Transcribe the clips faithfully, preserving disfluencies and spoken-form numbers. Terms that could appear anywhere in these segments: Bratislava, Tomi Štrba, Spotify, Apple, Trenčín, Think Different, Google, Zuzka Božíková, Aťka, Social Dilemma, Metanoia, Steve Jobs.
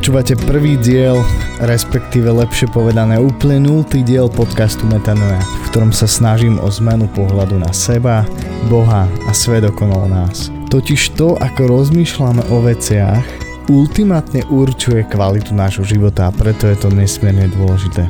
Počúvate prvý diel, respektíve lepšie povedané úplne nultý diel podcastu Metanoia, v ktorom sa snažím o zmenu pohľadu na seba, Boha a svet okolo nás. Totiž to, ako rozmýšľame o veciach, ultimátne určuje kvalitu nášho života a preto je to nesmierne dôležité.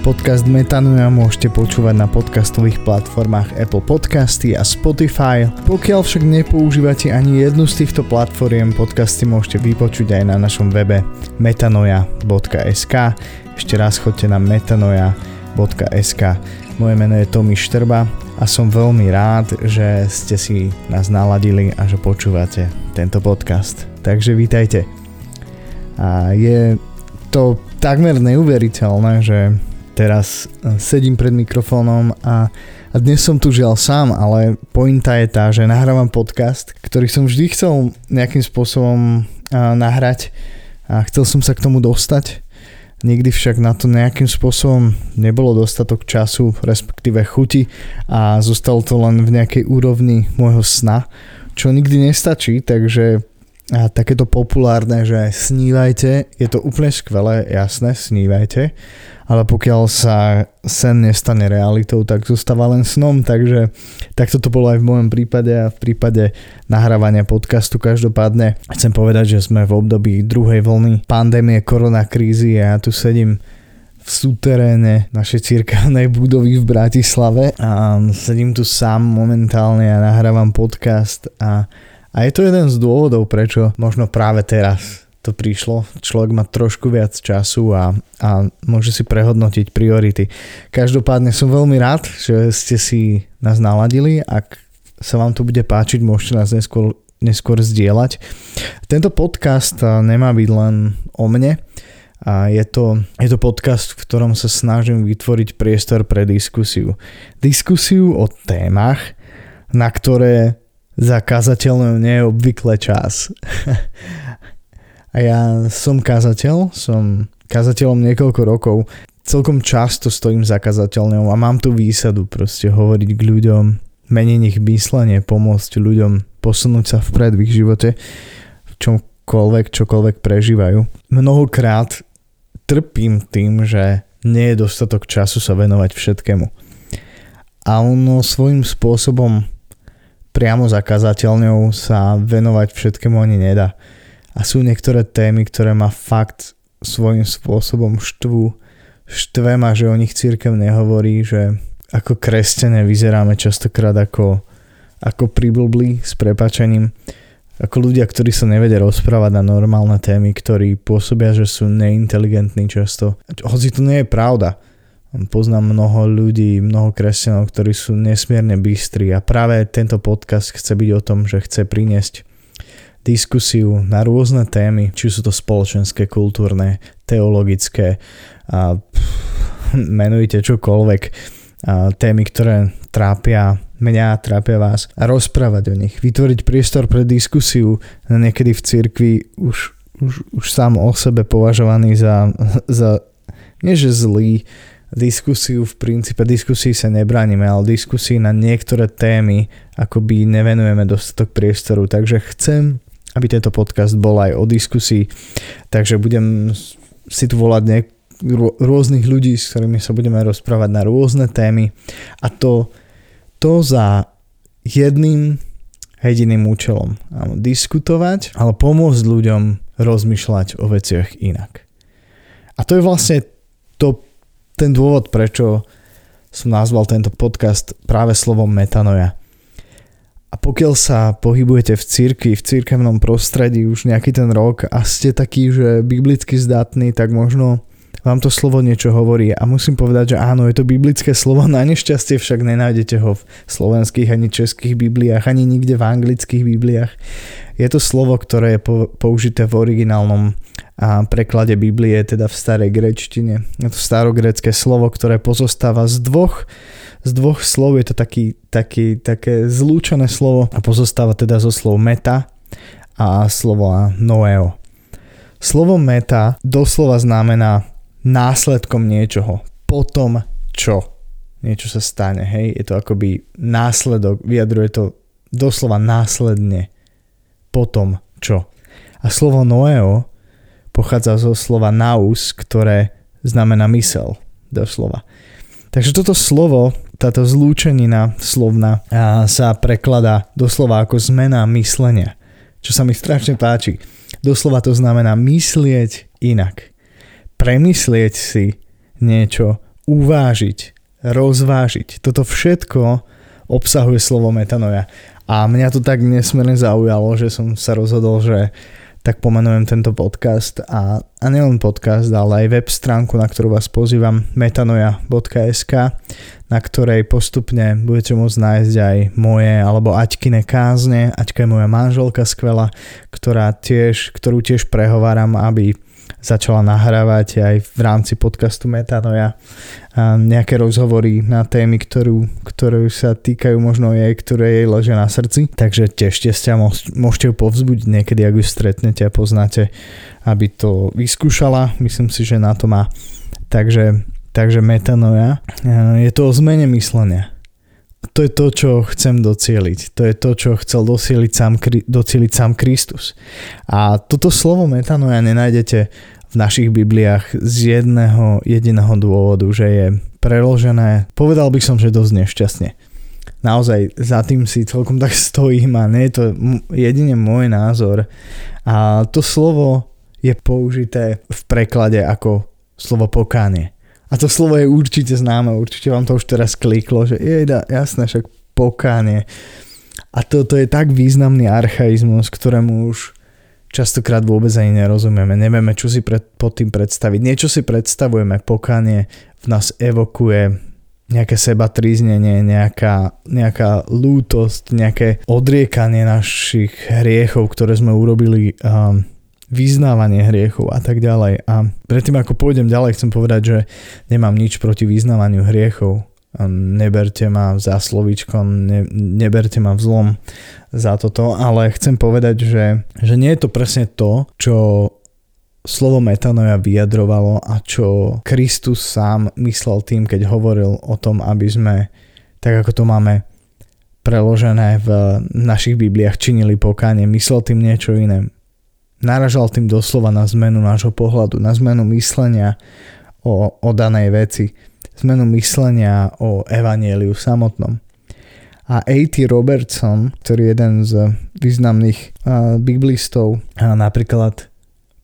Podcast Metanoia môžete počúvať na podcastových platformách Apple Podcasty a Spotify. Pokiaľ však nepoužívate ani jednu z týchto platform, podcasty môžete vypočuť aj na našom webe metanoia bodka es ká. Ešte raz choďte na metanoia bodka es ká. Moje meno je Tomi Štrba a som veľmi rád, že ste si nás naladili a že počúvate tento podcast. Takže vítajte. A je to takmer neuveriteľné, že teraz sedím pred mikrofónom a, a dnes som tu žiaľ sám, ale pointa je tá, že nahrávam podcast, ktorý som vždy chcel nejakým spôsobom nahrať a chcel som sa k tomu dostať. Nikdy však na to nejakým spôsobom nebolo dostatok času, respektíve chuti a zostalo to len v nejakej úrovni môjho sna, čo nikdy nestačí, takže a takéto populárne, že snívajte, je to úplne skvelé, jasné, snívajte, ale pokiaľ sa sen nestane realitou, tak zostáva len snom, takže takto to bolo aj v mojom prípade a v prípade nahrávania podcastu. Každopádne chcem povedať, že sme v období druhej vlny pandémie koronakrízy a ja tu sedím v súteréne našej cirkevnej budovy v Bratislave a sedím tu sám momentálne a nahrávam podcast a A je to jeden z dôvodov, prečo možno práve teraz to prišlo. Človek má trošku viac času a, a môže si prehodnotiť priority. Každopádne som veľmi rád, že ste si nás naladili. Ak sa vám to bude páčiť, môžete nás neskôr, neskôr zdieľať. Tento podcast nemá byť len o mne. A je to, je to podcast, v ktorom sa snažím vytvoriť priestor pre diskusiu. Diskusiu o témach, na ktoré za kazateľom nie je obvykle čas. A ja som kazateľ, som kazateľom niekoľko rokov. Celkom často stojím za kazateľňou a mám tú výsadu proste hovoriť k ľuďom, meniť ich myslenie, pomôcť ľuďom posunúť sa vpred v ich živote, v čomkoľvek, čokoľvek prežívajú. Mnohokrát trpím tým, že nie je dostatok času sa venovať všetkému. A ono svojím spôsobom priamo za kazateľňou sa venovať všetkému ani nedá. A sú niektoré témy, ktoré ma fakt svojím spôsobom štvu. Štve ma, že o nich cirkev nehovorí, že ako kresťania vyzeráme častokrát ako, ako priblblí, s prepáčením. Ako ľudia, ktorí sa nevedia rozprávať na normálne témy, ktorí pôsobia, že sú neinteligentní často. Hoci to nie je pravda. Poznám mnoho ľudí, mnoho kresťanov, ktorí sú nesmierne bystri a práve tento podcast chce byť o tom, že chce priniesť diskusiu na rôzne témy, či sú to spoločenské, kultúrne, teologické, a pff, menujte čokoľvek, a témy, ktoré trápia mňa, trápia vás a rozprávať o nich, vytvoriť priestor pre diskusiu, niekedy v cirkvi už, už, už sám o sebe považovaný za, za nie že zlý. Diskusiu v princípe, diskusii sa nebránime, ale diskusii na niektoré témy akoby nevenujeme dostatok priestoru, takže chcem, aby tento podcast bol aj o diskusii, takže budem si tu volať niek- rôznych ľudí, s ktorými sa budeme rozprávať na rôzne témy a to, to za jedným jediným účelom, áno, diskutovať, ale pomôcť ľuďom rozmýšľať o veciach inak. A to je vlastne to ten dôvod, prečo som nazval tento podcast práve slovom metanoia. A pokiaľ sa pohybujete v cirkvi, v cirkevnom prostredí už nejaký ten rok a ste takí, že biblicky zdatní, tak možno vám to slovo niečo hovorí. A musím povedať, že áno, je to biblické slovo, na nešťastie však nenájdete ho v slovenských ani českých bibliách, ani nikde v anglických bibliách. Je to slovo, ktoré je použité v originálnom a preklade Biblie, teda v starej gréčtine. Je to starogrécké slovo, ktoré pozostáva z dvoch, z dvoch slov, je to taký, taký, také zlúčené slovo a pozostáva teda zo slov meta a slova noeo. Slovo meta doslova znamená následkom niečoho, potom čo niečo sa stane, hej, je to akoby následok, vyjadruje to doslova následne, potom čo. A slovo noeo pochádza zo slova nous, ktoré znamená mysel, doslova. Takže toto slovo, táto zlúčenina slovná sa prekladá doslova ako zmena myslenia, čo sa mi strašne páči. Doslova to znamená myslieť inak. Premyslieť si niečo, uvážiť, rozvážiť. Toto všetko obsahuje slovo metanoia. A mňa to tak nesmierne zaujalo, že som sa rozhodol, že tak pomenujem tento podcast a, a nielen podcast, ale aj web stránku, na ktorú vás pozývam, metanoia bodka es ká, na ktorej postupne budete môcť nájsť aj moje alebo Aťkine kázne. Aťka je moja manželka skvelá, ktorá tiež, ktorú tiež prehováram, aby začala nahrávať aj v rámci podcastu Metanoia nejaké rozhovory na témy, ktorú, ktorú sa týkajú možno jej, ktoré jej ležia na srdci. Takže tešte sa, môžete ju povzbudiť niekedy, ak ju stretnete a poznáte, aby to vyskúšala. Myslím si, že na to má. Takže, takže metanoia je to o zmene myslenia. To je to, čo chcem docieliť. To je to, čo chcel docieliť sám, docieliť sám Kristus. A toto slovo metanoia nenájdete v našich Bibliách z jedného jediného dôvodu, že je preložené, povedal by som, že dosť nešťastne. Naozaj za tým si celkom tak stojím a nie je to jedine môj názor. A to slovo je použité v preklade ako slovo pokánie. A to slovo je určite známe, určite vám to už teraz kliklo, že jejda, jasné, však pokánie. A toto je tak významný archaizmus, ktorému už častokrát vôbec ani nerozumieme. Nevieme, čo si pred, pod tým predstaviť. Niečo si predstavujeme, pokánie v nás evokuje nejaké sebatríznenie, nejaká, nejaká lútosť, nejaké odriekanie našich hriechov, ktoré sme urobili, um, vyznávanie hriechov a tak ďalej. A predtým, ako pôjdem ďalej, chcem povedať, že nemám nič proti vyznávaniu hriechov. Neberte ma za slovíčko, ne, neberte ma v zlom za toto, ale chcem povedať, že, že nie je to presne to, čo slovo metanoia vyjadrovalo a čo Kristus sám myslel tým, keď hovoril o tom, aby sme, tak ako to máme preložené v našich Bibliách, činili pokánie, myslel tým niečo iné. Naražal tým doslova na zmenu nášho pohľadu, na zmenu myslenia o, o danej veci, zmenu myslenia o evanjeliu samotnom. A á té. Robertson, ktorý je jeden z významných uh, biblistov, uh, napríklad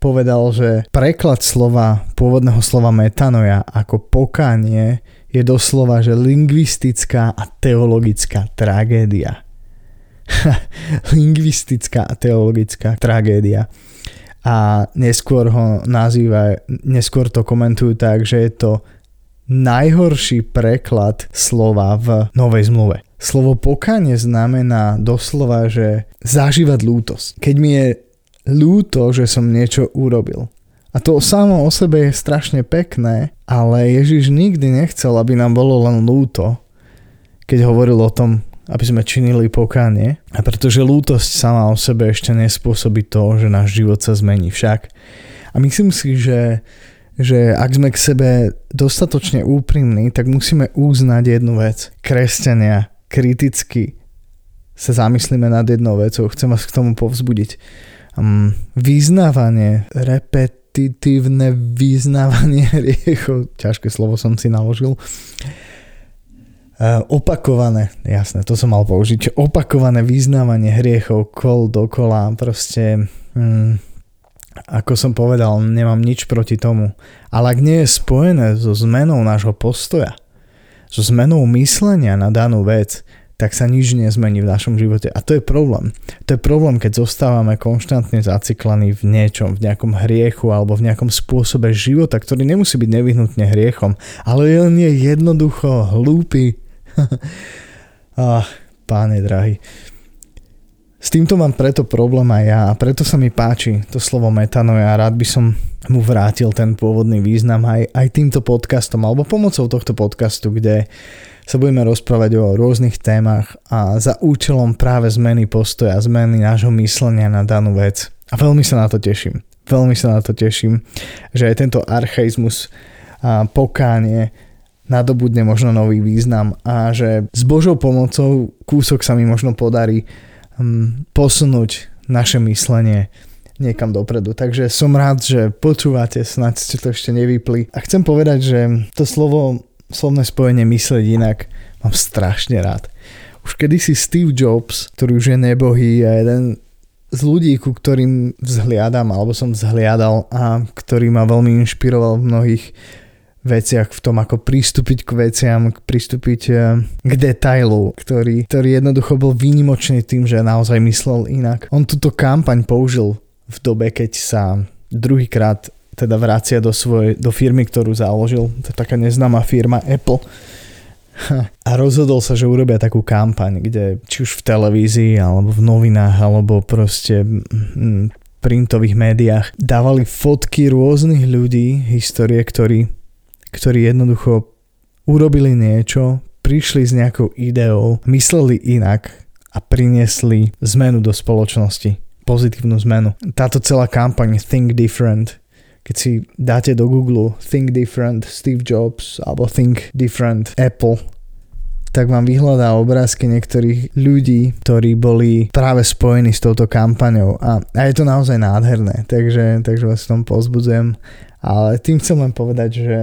povedal, že preklad slova, pôvodného slova metanoia ako pokánie je doslova, že lingvistická a teologická tragédia. Lingvistická a teologická tragédia. A neskôr ho nazýva, neskôr to komentujú tak, že je to najhorší preklad slova v Novej zmluve. Slovo pokánie znamená doslova, že zažívať lútosť. Keď mi je lúto, že som niečo urobil. A to samo o sebe je strašne pekné, ale Ježiš nikdy nechcel, aby nám bolo len lúto, keď hovoril o tom, aby sme činili pokánie. A pretože lútosť sama o sebe ešte nespôsobí to, že náš život sa zmení však. A myslím si, že, že ak sme k sebe dostatočne úprimní, tak musíme uznať jednu vec. Kresťania kriticky sa zamyslíme nad jednou vecou. Chcem vás k tomu povzbudiť. Vyznávanie, repetitívne vyznávanie hriechov, ťažké slovo som si naložil, opakované, jasné, to som mal použiť, opakované vyznávanie hriechov kol dokola, proste mm, ako som povedal, nemám nič proti tomu, ale ak nie je spojené so zmenou nášho postoja, so zmenou myslenia na danú vec, tak sa nič nezmení v našom živote. A to je problém. To je problém, keď zostávame konštantne zaciklení v niečom, v nejakom hriechu alebo v nejakom spôsobe života, ktorý nemusí byť nevyhnutne hriechom, ale len je jednoducho hlúpy. Ach, páne drahý. S týmto mám preto problém aj ja a preto sa mi páči to slovo metanoia a rád by som mu vrátil ten pôvodný význam aj, aj týmto podcastom alebo pomocou tohto podcastu, kde sa budeme rozprávať o rôznych témach a za účelom práve zmeny postoja, zmeny nášho myslenia na danú vec. A veľmi sa na to teším. Veľmi sa na to teším, že aj tento archaizmus a pokánie nadobudne možno nový význam a že s Božou pomocou kúsok sa mi možno podarí posunúť naše myslenie niekam dopredu. Takže som rád, že počúvate, snáď ste to ešte nevypli. A chcem povedať, že to slovo, slovné spojenie mysleť inak mám strašne rád. Už kedysi Steve Jobs, ktorý už je nebohý a jeden z ľudí, ku ktorým vzhliadam, alebo som vzhliadal a ktorý ma veľmi inšpiroval v mnohých veciach, v tom, ako pristúpiť k veciam, pristúpiť k detailu, ktorý, ktorý jednoducho bol výnimočný tým, že naozaj myslel inak. On túto kampaň použil v dobe, keď sa druhýkrát teda vracia do, svoj, do firmy, ktorú založil. To je taká neznáma firma Apple. A rozhodol sa, že urobia takú kampaň, kde či už v televízii, alebo v novinách, alebo proste printových médiách dávali fotky rôznych ľudí, histórie, ktorí ktorí jednoducho urobili niečo, prišli s nejakou ideou, mysleli inak a priniesli zmenu do spoločnosti, pozitívnu zmenu. Táto celá kampaň Think Different, keď si dáte do Google Think Different Steve Jobs alebo Think Different Apple, tak vám vyhľadá obrázky niektorých ľudí, ktorí boli práve spojení s touto kampaňou a, a je to naozaj nádherné, takže, takže vás v tom povzbudzujem, ale tým chcem len povedať, že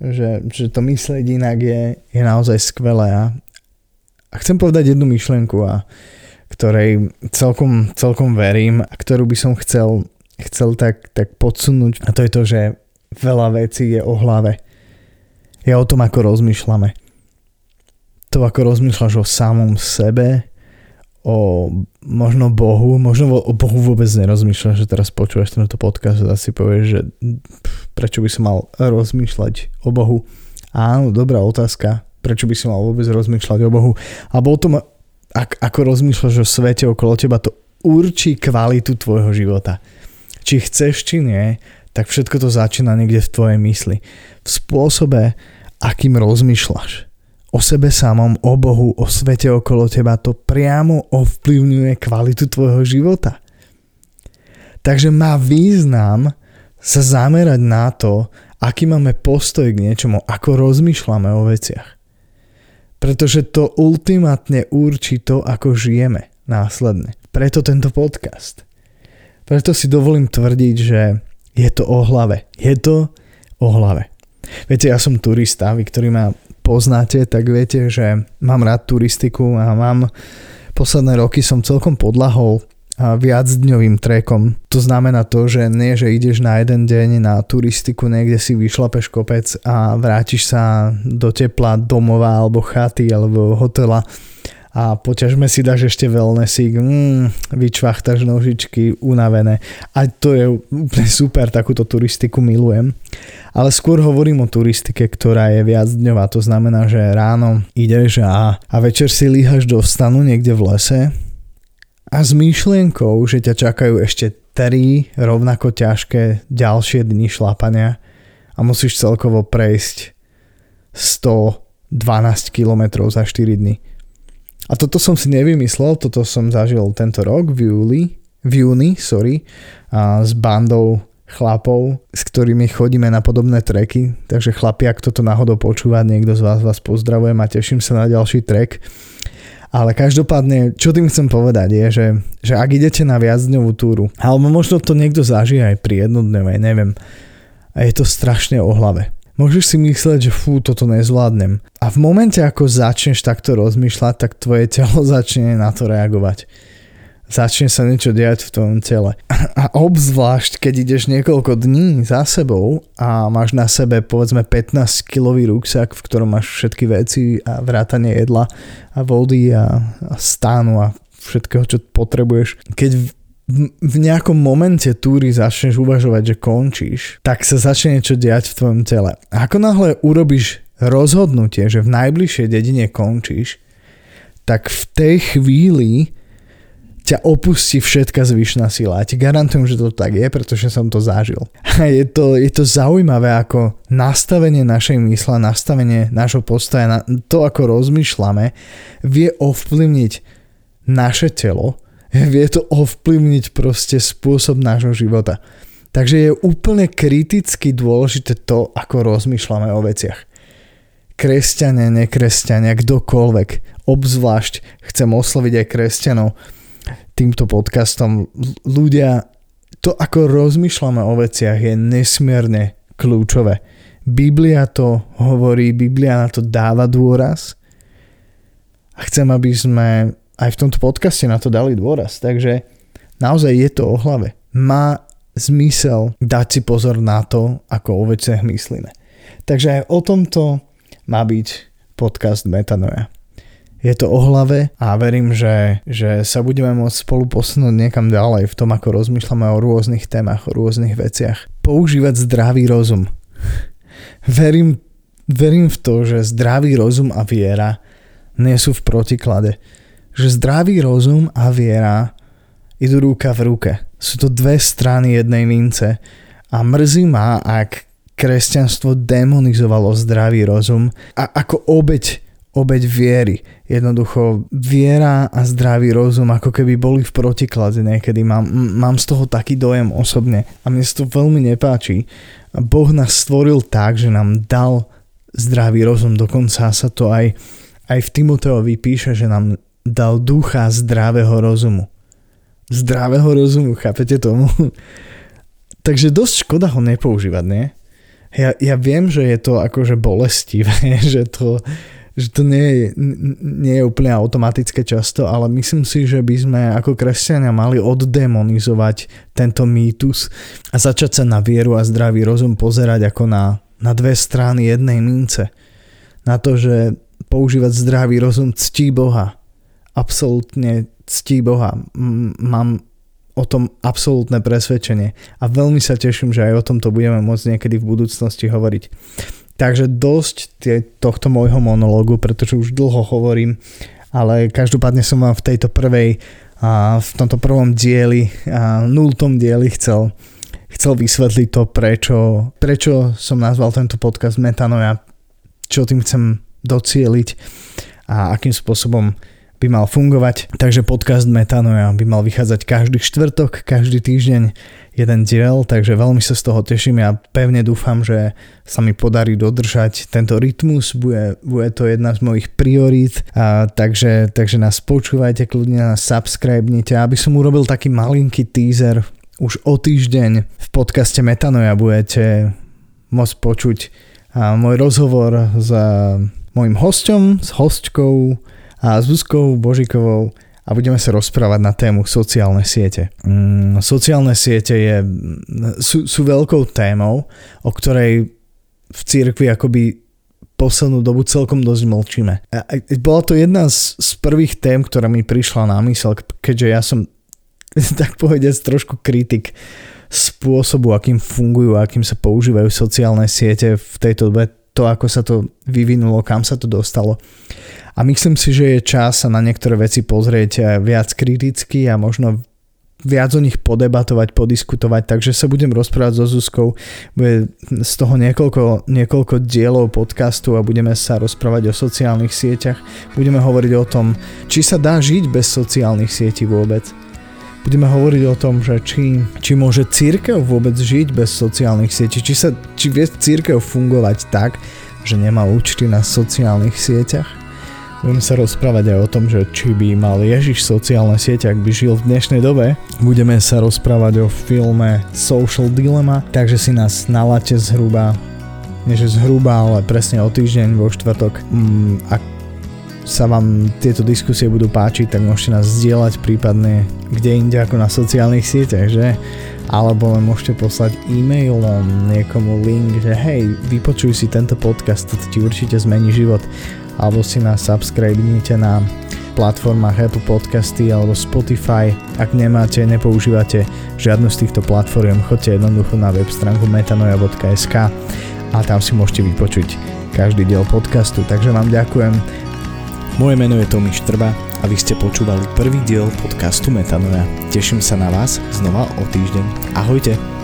Že, že to myslieť inak je, je naozaj skvelé a, a chcem povedať jednu myšlienku, a ktorej celkom, celkom verím a ktorú by som chcel, chcel tak, tak podsunúť, a to je to, že veľa vecí je o hlave. Je o tom, ako rozmýšľame. To, ako rozmýšľaš o samom sebe, o možno Bohu, možno o Bohu vôbec nerozmýšľaš, že teraz počúvaš tento podcast a si povieš, že prečo by som mal rozmýšľať o Bohu. Áno, dobrá otázka, prečo by som mal vôbec rozmýšľať o Bohu. Alebo o tom, ak, ako rozmýšľaš o svete okolo teba, to určí kvalitu tvojho života. Či chceš, či nie, tak všetko to začína niekde v tvojej mysli. V spôsobe, akým rozmýšľaš o sebe samom, o Bohu, o svete okolo teba, to priamo ovplyvňuje kvalitu tvojho života. Takže má význam sa zamerať na to, aký máme postoj k niečomu, ako rozmýšľame o veciach. Pretože to ultimátne určí to, ako žijeme následne. Preto tento podcast. Preto si dovolím tvrdiť, že je to o hlave. Je to o hlave. Viete, ja som turista, vy, ktorý má poznáte, tak viete, že mám rád turistiku a mám posledné roky som celkom podľahol viacdňovým trekom. To znamená to, že nie, že ideš na jeden deň na turistiku, niekde si vyšlapeš kopec a vrátiš sa do tepla domova alebo chaty alebo hotela a poťažme si dáš ešte wellnessík, mm, vyčvachtaš nožičky, unavené. A to je úplne super, takúto turistiku milujem. Ale skôr hovorím o turistike, ktorá je viacdňová. To znamená, že ráno ideš a, a večer si líhaš do stanu niekde v lese a s myšlienkou, že ťa čakajú ešte tri rovnako ťažké ďalšie dni šlapania a musíš celkovo prejsť stodvanásť kilometrov za štyri dni. A toto som si nevymyslel, toto som zažil tento rok v júli, v júni, sorry, a s bandou chlapov, s ktorými chodíme na podobné treky. Takže chlapi, ak toto náhodou počúva, niekto z vás vás pozdravujem a teším sa na ďalší trek. Ale každopádne, čo tým chcem povedať je, že, že ak idete na viacdňovú túru, alebo možno to niekto zažije aj pri jednodňovej, neviem, a je to strašne o hlave. Môžeš si myslieť, že fú, toto nezvládnem. A v momente, ako začneš takto rozmýšľať, tak tvoje telo začne na to reagovať. Začne sa niečo diať v tvojom tele. A obzvlášť, keď ideš niekoľko dní za sebou a máš na sebe povedzme pätnásťkilový ruksak, v ktorom máš všetky veci a vrátane jedla a vody a, a stánu a všetkého, čo potrebuješ. Keď v, v nejakom momente túry začneš uvažovať, že končíš, tak sa začne niečo diať v tvojom tele. Ako náhle urobíš rozhodnutie, že v najbližšej dedine končíš, tak v tej chvíli ťa opustí všetka zvyšná sila. A ti garantujem, že to tak je, pretože som to zažil. A je to, je to zaujímavé, ako nastavenie našej mysle, nastavenie nášho postoja, to, ako rozmýšľame, vie ovplyvniť naše telo, vie to ovplyvniť proste spôsob nášho života. Takže je úplne kriticky dôležité to, ako rozmýšľame o veciach. Kresťania, nekresťania, kdokoľvek, obzvlášť chcem osloviť aj kresťanov týmto podcastom. Ľudia, To, ako rozmýšľame o veciach, je nesmierne kľúčové. Biblia to hovorí, Biblia na to dáva dôraz a chcem, aby sme aj v tomto podcaste na to dali dôraz. Takže naozaj je to o hlave. Má zmysel dať si pozor na to, ako o veciach myslíme. Takže aj o tomto má byť podcast Metanoia. Je to o hlave a verím, že, že sa budeme môcť spolu posunúť niekam ďalej v tom, ako rozmýšľame o rôznych témach, o rôznych veciach. Používať zdravý rozum. Verím, verím v to, že zdravý rozum a viera nie sú v protiklade. Že zdravý rozum a viera idú ruka v ruke. Sú to dve strany jednej mince a mrzí ma, ak kresťanstvo demonizovalo zdravý rozum a ako obeť obeť viery. Jednoducho viera a zdravý rozum ako keby boli v protiklade niekedy. Mám, mám z toho taký dojem osobne a mne sa to veľmi nepáči. Boh nás stvoril tak, že nám dal zdravý rozum. Dokonca sa to aj, aj v Timoteovi píše, že nám dal ducha zdravého rozumu. Zdravého rozumu, chápete tomu? Takže dosť škoda ho nepoužívať, nie? Ja, ja viem, že je to akože bolestivé, že to že to nie je, nie je úplne automatické často, ale myslím si, že by sme ako kresťania mali oddemonizovať tento mýtus a začať sa na vieru a zdravý rozum pozerať ako na, na dve strany jednej mince. Na to, že používať zdravý rozum ctí Boha. Absolútne ctí Boha. Mám o tom absolútne presvedčenie a veľmi sa teším, že aj o tomto budeme môcť niekedy v budúcnosti hovoriť. Takže dosť tie, tohto môjho monológu, pretože už dlho hovorím, ale každopádne som vám v tejto prvej, a v tomto prvom dieli, a nultom dieli chcel, chcel vysvetliť to, prečo, prečo som nazval tento podcast Metanoia, čo tým chcem docieliť a akým spôsobom by mal fungovať. Takže podcast Metanoia by mal vychádzať každý štvrtok, každý týždeň jeden diel, takže veľmi sa z toho teším. Ja pevne dúfam, že sa mi podarí dodržať tento rytmus, bude, bude to jedna z mojich priorít, a takže, takže nás počúvajte, kľudne nás subscribenite. Aby som urobil taký malinký teaser, už o týždeň v podcaste Metanoia budete môcť počuť môj rozhovor s mojim hosťom, s hostkou a Zuzkou Božíkovou a budeme sa rozprávať na tému sociálne siete. Mm, sociálne siete je, sú, sú veľkou témou, o ktorej v cirkvi akoby poslednú dobu celkom dosť mlčíme. A, a, bola to jedna z, z prvých tém, ktorá mi prišla na myseľ, keďže ja som, tak povediať, trošku kritik spôsobu, akým fungujú, akým sa používajú sociálne siete v tejto dobe, to, ako sa to vyvinulo, kam sa to dostalo. A myslím si, že je čas sa na niektoré veci pozrieť viac kriticky a možno viac o nich podebatovať, podiskutovať, takže sa budem rozprávať so Zuzkou. Bude z toho niekoľko, niekoľko dielov podcastu a budeme sa rozprávať o sociálnych sieťach. Budeme hovoriť o tom, či sa dá žiť bez sociálnych sietí vôbec. Budeme hovoriť o tom, že či, či môže cirkev vôbec žiť bez sociálnych sietí, či, sa, či vie cirkev fungovať tak, že nemá účty na sociálnych sieťach. Budeme sa rozprávať aj o tom, že či by mal Ježiš sociálne siete, ak by žil v dnešnej dobe. Budeme sa rozprávať o filme Social Dilemma, takže si nás naláte zhruba, nie že zhruba, ale presne o týždeň vo štvrtok. Mm, ak sa vám tieto diskusie budú páčiť, tak môžete nás zdieľať prípadne kde inde ako na sociálnych sieťach, že? Alebo len môžete poslať e-mailom niekomu link, že hej, vypočuj si tento podcast, to ti určite zmení život. Alebo si nás subscribenite na platformách Apple Podcasty alebo Spotify. Ak nemáte, nepoužívate žiadnu z týchto platform, choďte jednoducho na web stránku metanoia bodka es ká a tam si môžete vypočuť každý diel podcastu. Takže vám ďakujem. Moje meno je Tomi Štrba a vy ste počúvali prvý diel podcastu Metanoia. Teším sa na vás znova o týždeň. Ahojte!